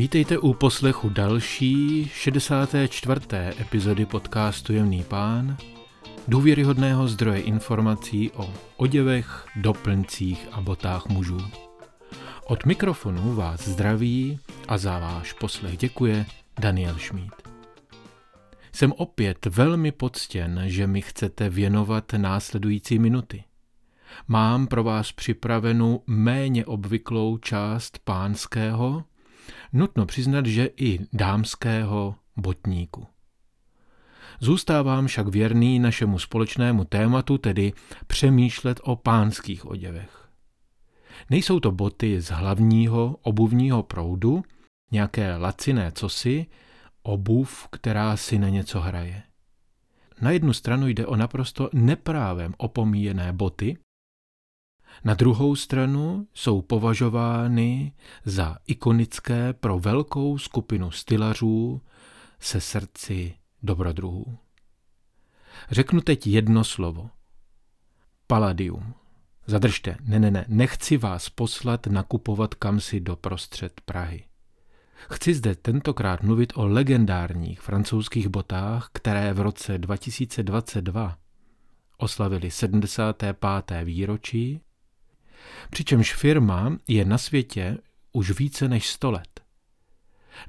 Vítejte u poslechu další 64. epizody podcastu Jemný pán, důvěryhodného zdroje informací o oděvech, doplňcích a botách mužů. Od mikrofonu vás zdraví a za váš poslech děkuje Daniel Šmít. Jsem opět velmi poctěn, že mi chcete věnovat následující minuty. Mám pro vás připravenou méně obvyklou část pánského, nutno přiznat, že i dámského botníku. Zůstávám však věrný našemu společnému tématu, tedy přemýšlet o pánských oděvech. Nejsou to boty z hlavního obuvního proudu, nějaké laciné cosi, obuv, která si na něco hraje. Na jednu stranu jde o naprosto neprávem opomíjené boty, na druhou stranu jsou považovány za ikonické pro velkou skupinu stylařů se srdci dobrodruhů. Řeknu teď jedno slovo. Palladium. Zadržte, ne, nechci vás poslat nakupovat kamsi do prostřed Prahy. Chci zde tentokrát mluvit o legendárních francouzských botách, které v roce 2022 oslavily 75. výročí, přičemž firma je na světě už více než 100 let.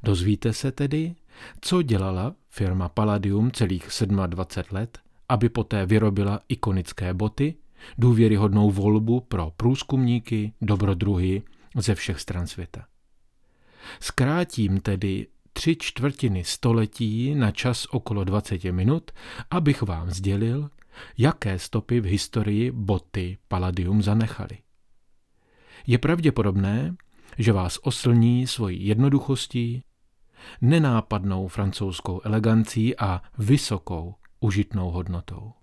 Dozvíte se tedy, co dělala firma Palladium celých 27 let, aby poté vyrobila ikonické boty, důvěryhodnou volbu pro průzkumníky, dobrodruhy ze všech stran světa. Zkrátím tedy 3/4 století na čas okolo 20 minut, abych vám sdělil, jaké stopy v historii boty Palladium zanechaly. Je pravděpodobné, že vás oslní svojí jednoduchostí, nenápadnou francouzskou elegancí a vysokou užitnou hodnotou.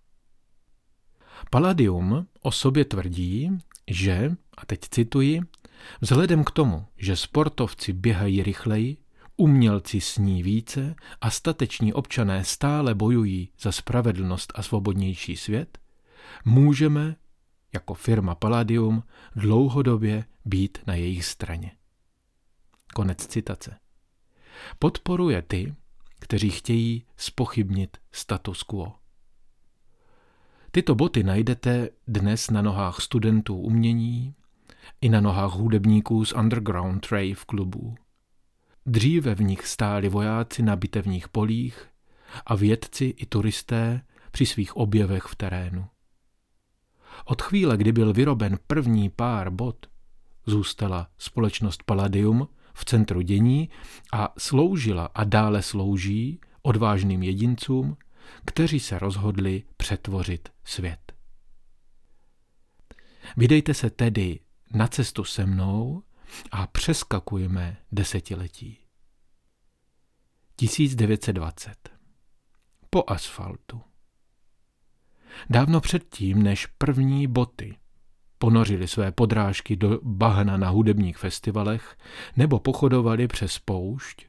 Palladium o sobě tvrdí, že, a teď cituji, vzhledem k tomu, že sportovci běhají rychleji, umělci sní více a stateční občané stále bojují za spravedlnost a svobodnější svět, můžeme jako firma Palladium dlouhodobě být na jejich straně. Konec citace. Podporuje ty, kteří chtějí zpochybnit status quo. Tyto boty najdete dnes na nohách studentů umění i na nohách hudebníků z underground rave klubů. Dříve v nich stáli vojáci na bitevních polích a vědci i turisté při svých objevech v terénu. Od chvíle, kdy byl vyroben první pár bot, zůstala společnost Palladium v centru dění a sloužila a dále slouží odvážným jedincům, kteří se rozhodli přetvořit svět. Vydejte se tedy na cestu se mnou a přeskakujeme desetiletí. 1920. Po asfaltu. Dávno předtím, než první boty ponořily své podrážky do bahna na hudebních festivalech nebo pochodovali přes poušť,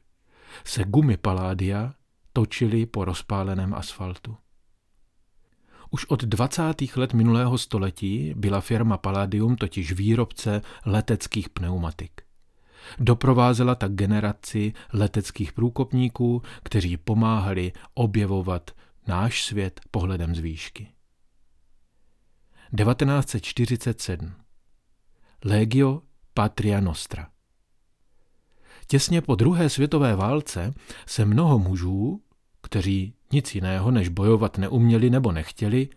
se gumy Palladia točily po rozpáleném asfaltu. Už od 20. let minulého století byla firma Palladium totiž výrobce leteckých pneumatik. Doprovázela tak generaci leteckých průkopníků, kteří pomáhali objevovat náš svět pohledem z výšky. 1947. Legio Patria Nostra. Těsně po druhé světové válce se mnoho mužů, kteří nic jiného než bojovat neuměli nebo nechtěli,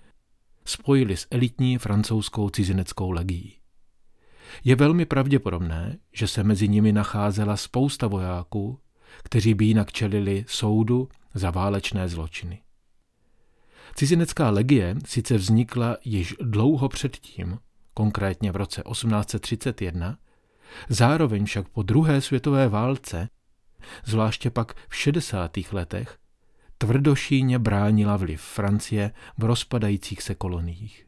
spojili s elitní francouzskou cizineckou legií. Je velmi pravděpodobné, že se mezi nimi nacházela spousta vojáků, kteří by jinak čelili soudu za válečné zločiny. Cizinecká legie sice vznikla již dlouho předtím, konkrétně v roce 1831, zároveň však po druhé světové válce, zvláště pak v 60. letech, tvrdošíně bránila vliv Francie v rozpadajících se koloniích.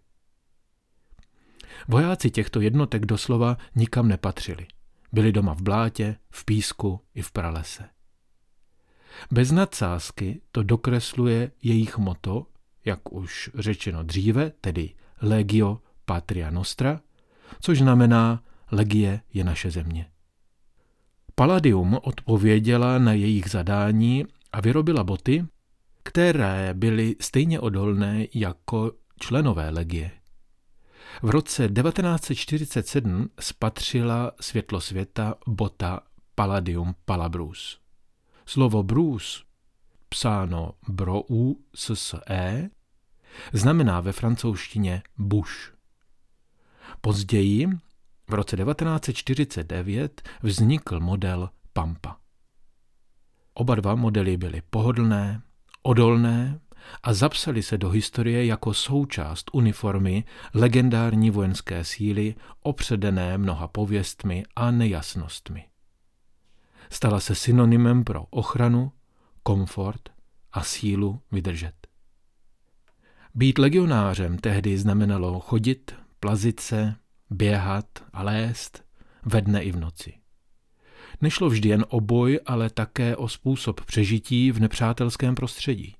Vojáci těchto jednotek doslova nikam nepatřili. Byli doma v blátě, v písku i v pralese. Bez nadsázky to dokresluje jejich motto, jak už řečeno dříve, tedy Legio Patria Nostra, což znamená Legie je naše země. Palladium odpověděla na jejich zadání a vyrobila boty, které byly stejně odolné jako členové legie. V roce 1947 spatřila světlo světa bota Palladium Palabrus. Slovo brus, psáno brou-s-s-e, znamená ve francouzštině buš. Později, v roce 1949, vznikl model Pampa. Oba dva modely byly pohodlné, odolné a zapsaly se do historie jako součást uniformy legendární vojenské síly opředené mnoha pověstmi a nejasnostmi. Stala se synonymem pro ochranu, komfort a sílu vydržet. Být legionářem tehdy znamenalo chodit, plazit se, běhat a lézt ve dne i v noci. Nešlo vždy jen o boj, ale také o způsob přežití v nepřátelském prostředí.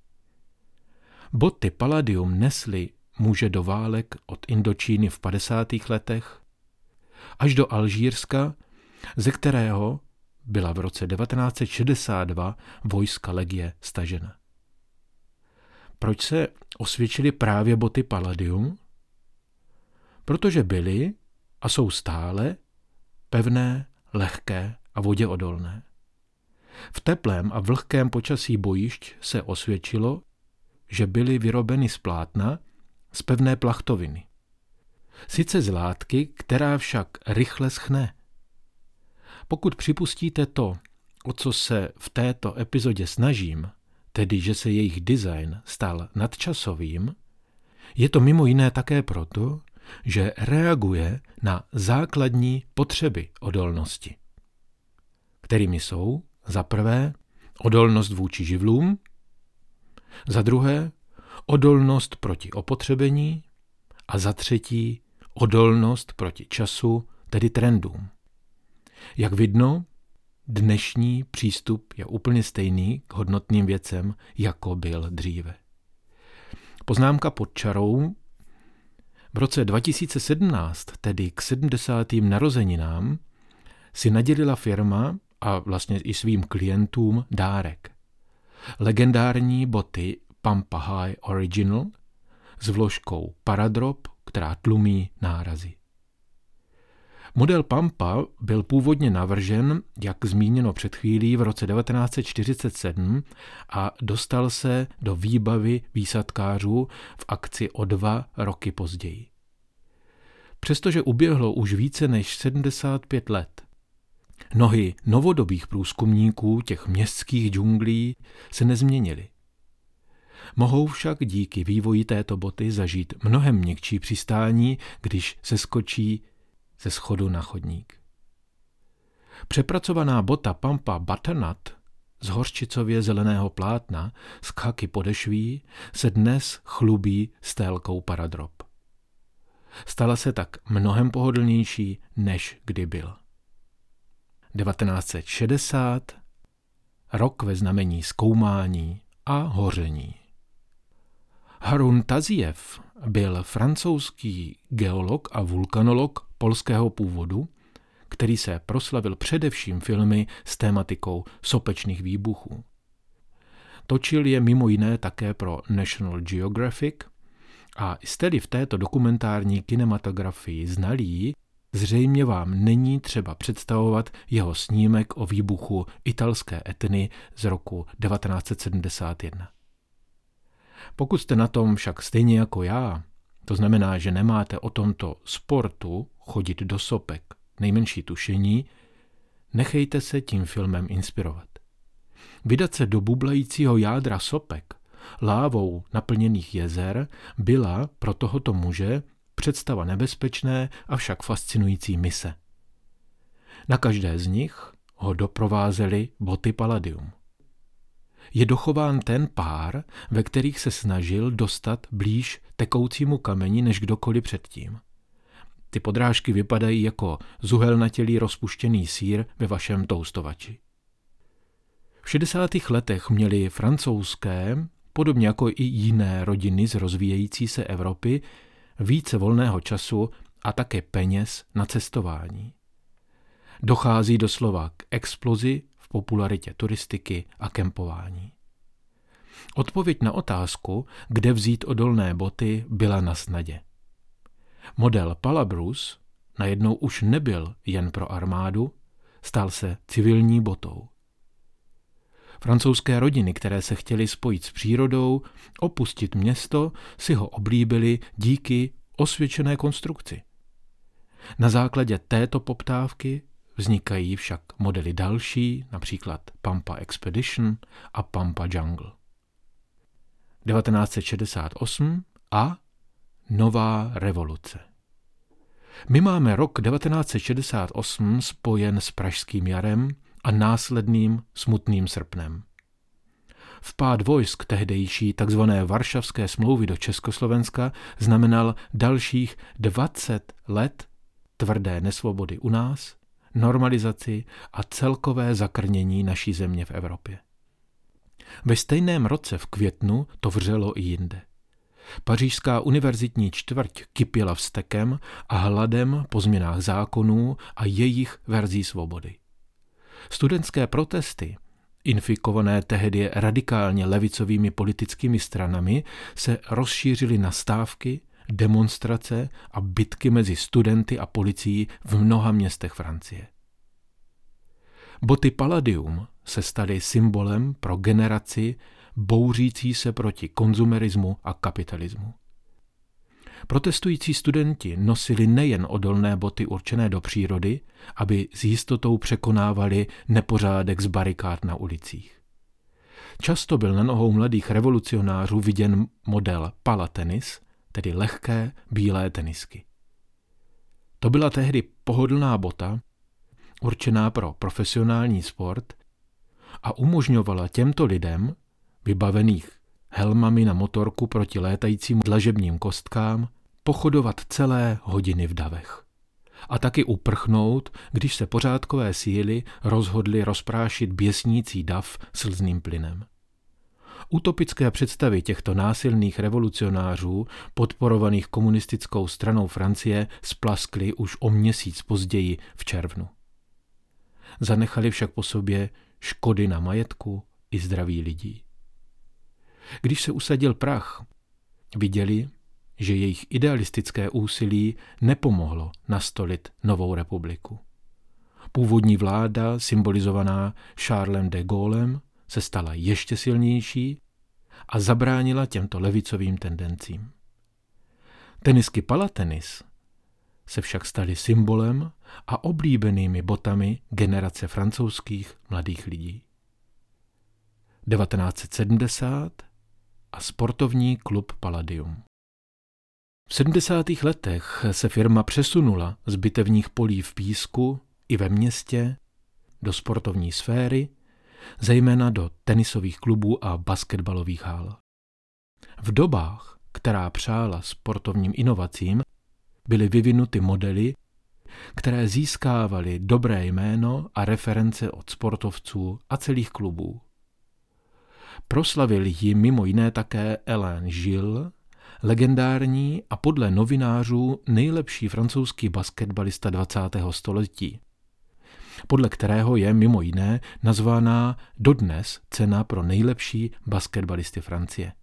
Boty Palladium nesly muže do válek od Indočíny v 50. letech až do Alžírska, ze kterého byla v roce 1962 vojska legie stažena. Proč se osvědčily právě boty Palladium? Protože byly a jsou stále pevné, lehké a voděodolné. V teplém a vlhkém počasí bojišť se osvědčilo, že byly vyrobeny z plátna z pevné plachtoviny. Sice z látky, která však rychle schne. Pokud připustíte to, o co se v této epizodě snažím, tedy že se jejich design stal nadčasovým, je to mimo jiné také proto, že reaguje na základní potřeby odolnosti, kterými jsou za prvé odolnost vůči živlům, za druhé odolnost proti opotřebení a za třetí odolnost proti času, tedy trendům. Jak vidno, dnešní přístup je úplně stejný k hodnotným věcem, jako byl dříve. Poznámka pod čarou. V roce 2017, tedy k 70. narozeninám, si nadělila firma a vlastně i svým klientům dárek. Legendární boty Pampa High Original s vložkou Paradrop, která tlumí nárazy. Model Pampa byl původně navržen, jak zmíněno před chvílí, v roce 1947 a dostal se do výbavy výsadkářů v akci o 2 roky později. Přestože uběhlo už více než 75 let, nohy novodobých průzkumníků těch městských džunglí se nezměnily. Mohou však díky vývoji této boty zažít mnohem měkčí přistání, když se skočí ze schodu na chodník. Přepracovaná bota Pampa Butternut z hořčicově zeleného plátna s khaky podešví se dnes chlubí stélkou Paradrop. Stala se tak mnohem pohodlnější, než kdy byla. 1960, rok ve znamení zkoumání a hoření. Haroun Tazieff byl francouzský geolog a vulkanolog polského původu, který se proslavil především filmy s tématikou sopečných výbuchů. Točil je mimo jiné také pro National Geographic a jste-li v této dokumentární kinematografii znalí, zřejmě vám není třeba představovat jeho snímek o výbuchu italské Etny z roku 1971. Pokud jste na tom však stejně jako já, to znamená, že nemáte o tomto sportu chodit do sopek nejmenší tušení, nechejte se tím filmem inspirovat. Vydat se do bublajícího jádra sopek, lávou naplněných jezer, byla pro tohoto muže představa nebezpečné, avšak fascinující mise. Na každé z nich ho doprovázely boty Palladium. Je dochován ten pár, ve kterých se snažil dostat blíž tekoucímu kameni než kdokoliv předtím. Ty podrážky vypadají jako zuhelnatělý rozpuštěný sýr ve vašem toustovači. V 60. letech měly francouzské, podobně jako i jiné rodiny z rozvíjející se Evropy, více volného času a také peněz na cestování. dochází doslova k explozi v popularitě turistiky a kempování. Odpověď na otázku, kde vzít odolné boty, byla na snadě. Model Palabrus najednou už nebyl jen pro armádu, stal se civilní botou. Francouzské rodiny, které se chtěly spojit s přírodou, opustit město, si ho oblíbily díky osvědčené konstrukci. Na základě této poptávky vznikají však modely další, například Pampa Expedition a Pampa Jungle. 1968 a nová revoluce. My máme rok 1968 spojen s pražským jarem a následným smutným srpnem. Vpád vojsk tehdejší tzv. Varšavské smlouvy do Československa znamenal dalších 20 let tvrdé nesvobody u nás, normalizaci a celkové zakrnění naší země v Evropě. Ve stejném roce v květnu to vřelo i jinde. Pařížská univerzitní čtvrť kypěla vztekem a hladem po změnách zákonů a jejich verzí svobody. Studentské protesty, infikované tehdy radikálně levicovými politickými stranami, se rozšířily na stávky, demonstrace a bitky mezi studenty a policií v mnoha městech Francie. Boty Palladium se staly symbolem pro generaci bouřící se proti konzumerismu a kapitalismu. Protestující studenti nosili nejen odolné boty určené do přírody, aby s jistotou překonávali nepořádek z barikád na ulicích. Často byl na nohou mladých revolucionářů viděn model palatenis, tedy lehké bílé tenisky. To byla tehdy pohodlná bota, určená pro profesionální sport a umožňovala těmto lidem, vybavených helmami na motorku proti létajícím dlažebním kostkám, pochodovat celé hodiny v davech. A taky uprchnout, když se pořádkové síly rozhodly rozprášit běsnící dav slzným plynem. Utopické představy těchto násilných revolucionářů, podporovaných komunistickou stranou Francie, splaskly už o měsíc později v červnu. Zanechali však po sobě škody na majetku i zdraví lidí. Když se usadil prach, viděli, že jejich idealistické úsilí nepomohlo nastolit novou republiku. Původní vláda, symbolizovaná Charlesem de Gaullem, se stala ještě silnější a zabránila těmto levicovým tendencím. Tenisky Palatenis se však staly symbolem a oblíbenými botami generace francouzských mladých lidí. 1970 a sportovní klub Palladium. V 70. letech se firma přesunula z bitevních polí v Písku i ve městě do sportovní sféry, zejména do tenisových klubů a basketbalových hal. V dobách, která přála sportovním inovacím, byly vyvinuty modely, které získávaly dobré jméno a reference od sportovců a celých klubů. Proslavil ji mimo jiné také Alain Gilles, legendární a podle novinářů nejlepší francouzský basketbalista 20. století, podle kterého je mimo jiné nazvána dodnes cena pro nejlepší basketbalisty Francie.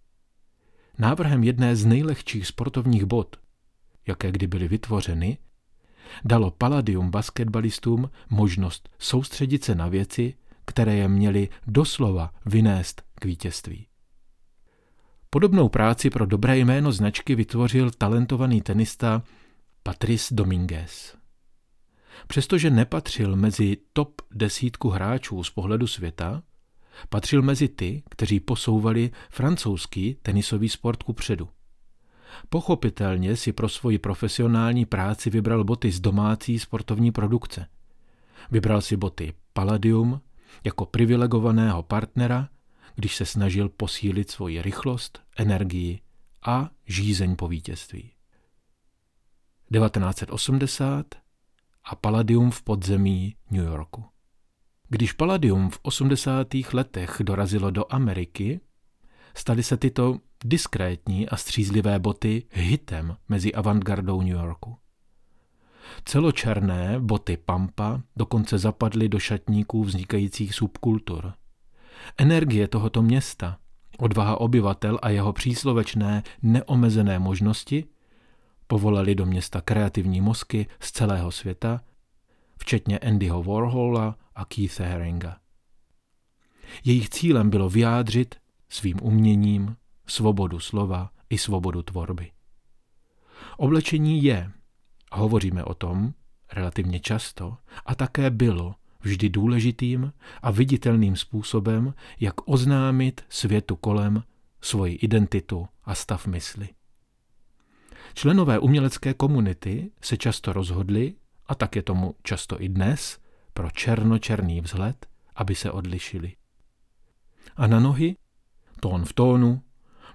Návrhem jedné z nejlehčích sportovních bot, jaké kdy byly vytvořeny, dalo Palladium basketbalistům možnost soustředit se na věci, které je měly doslova vynést k vítězství. Podobnou práci pro dobré jméno značky vytvořil talentovaný tenista Patrice Domínguez. Přestože nepatřil mezi top 10 hráčů z pohledu světa, patřil mezi ty, kteří posouvali francouzský tenisový sport kupředu. Pochopitelně si pro svoji profesionální práci vybral boty z domácí sportovní produkce. Vybral si boty Palladium jako privilegovaného partnera, když se snažil posílit svoji rychlost, energii a žízeň po vítězství. 1980 a Palladium v podzemí New Yorku. Když Palladium v 80. letech dorazilo do Ameriky, staly se tyto diskrétní a střízlivé boty hitem mezi avantgardou New Yorku. Celočerné boty pampa dokonce zapadly do šatníků vznikajících subkultur. Energie tohoto města, odvaha obyvatel a jeho příslovečné neomezené možnosti povolali do města kreativní mozky z celého světa, včetně Andyho Warhola a Keitha Haringa. Jejich cílem bylo vyjádřit svým uměním svobodu slova i svobodu tvorby. Oblečení je, hovoříme o tom relativně často, a také bylo vždy důležitým a viditelným způsobem, jak oznámit světu kolem svoji identitu a stav mysli. Členové umělecké komunity se často rozhodli, a tak je tomu často i dnes, pro černočerný vzhled, aby se odlišili. A na nohy, tón v tónu,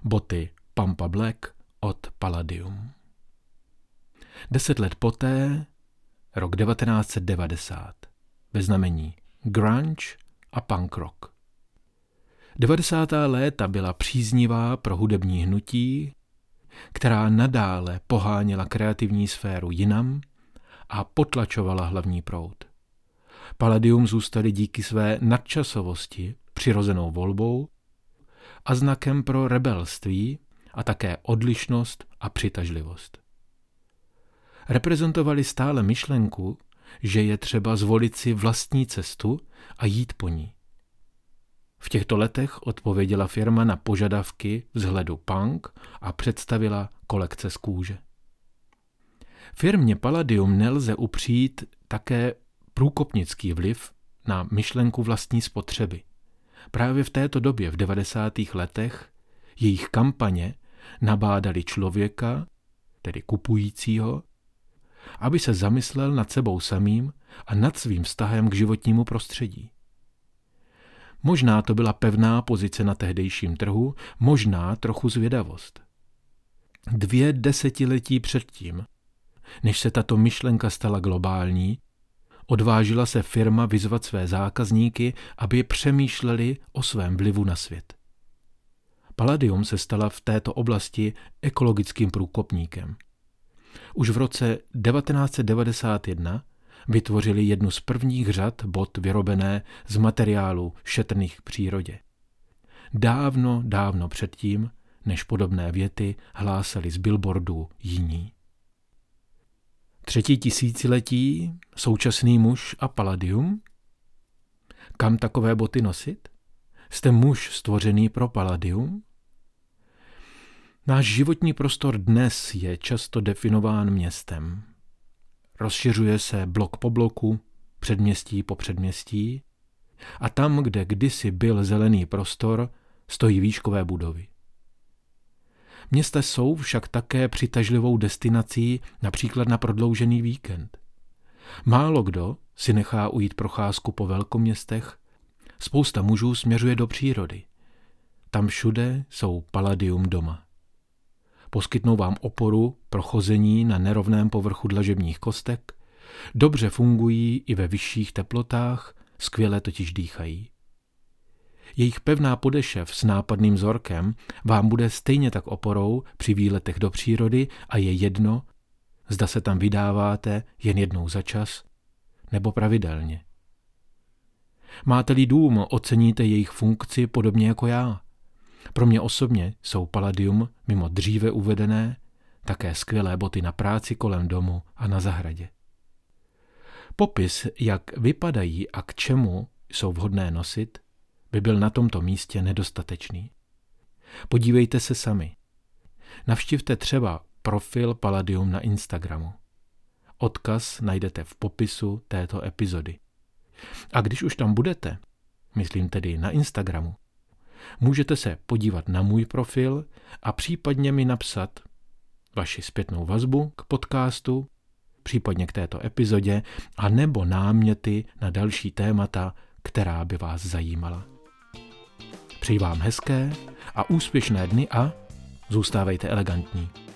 boty Pampa Black od Palladium. 10 let poté, rok 1990, ve znamení grunge a punk rock. 90. léta byla příznivá pro hudební hnutí, která nadále poháněla kreativní sféru jinam a potlačovala hlavní proud. Palladium zůstali díky své nadčasovosti přirozenou volbou a znakem pro rebelství a také odlišnost a přitažlivost. Reprezentovali stále myšlenku, že je třeba zvolit si vlastní cestu a jít po ní. V těchto letech odpověděla firma na požadavky vzhledu punk a představila kolekce z kůže. Firmě Palladium nelze upřít také průkopnický vliv na myšlenku vlastní spotřeby. Právě v této době, v 90. letech, jejich kampaně nabádali člověka, tedy kupujícího, aby se zamyslel nad sebou samým a nad svým vztahem k životnímu prostředí. Možná to byla pevná pozice na tehdejším trhu, možná trochu zvědavost. 2 desetiletí předtím, než se tato myšlenka stala globální, odvážila se firma vyzvat své zákazníky, aby přemýšleli o svém vlivu na svět. Palladium se stala v této oblasti ekologickým průkopníkem. Už v roce 1991 vytvořili jednu z prvních řad bot vyrobené z materiálů šetrných k přírodě. Dávno předtím, než podobné věty hlásali z billboardů jiní. 3. tisíciletí, současný muž a Palladium? Kam takové boty nosit? Jste muž stvořený pro Palladium? Náš životní prostor dnes je často definován městem. Rozšiřuje se blok po bloku, předměstí po předměstí a tam, kde kdysi byl zelený prostor, stojí výškové budovy. Města jsou však také přitažlivou destinací například na prodloužený víkend. Málo kdo si nechá ujít procházku po velkoměstech, spousta mužů směřuje do přírody. Tam všude jsou Palladium doma. Poskytnou vám oporu pro chození na nerovném povrchu dlažebních kostek, dobře fungují i ve vyšších teplotách, skvěle totiž dýchají. Jejich pevná podešev s nápadným vzorkem vám bude stejně tak oporou při výletech do přírody a je jedno, zda se tam vydáváte jen jednou za čas nebo pravidelně. Máte-li dům, oceníte jejich funkci podobně jako já. Pro mě osobně jsou Palladium, mimo dříve uvedené, také skvělé boty na práci kolem domu a na zahradě. Popis, jak vypadají a k čemu jsou vhodné nosit, by byl na tomto místě nedostatečný. Podívejte se sami. Navštivte třeba profil Palladium na Instagramu. Odkaz najdete v popisu této epizody. A když už tam budete, myslím tedy na Instagramu, můžete se podívat na můj profil a případně mi napsat vaši zpětnou vazbu k podcastu, případně k této epizodě, a nebo náměty na další témata, která by vás zajímala. Přeji vám hezké a úspěšné dny a zůstávejte elegantní.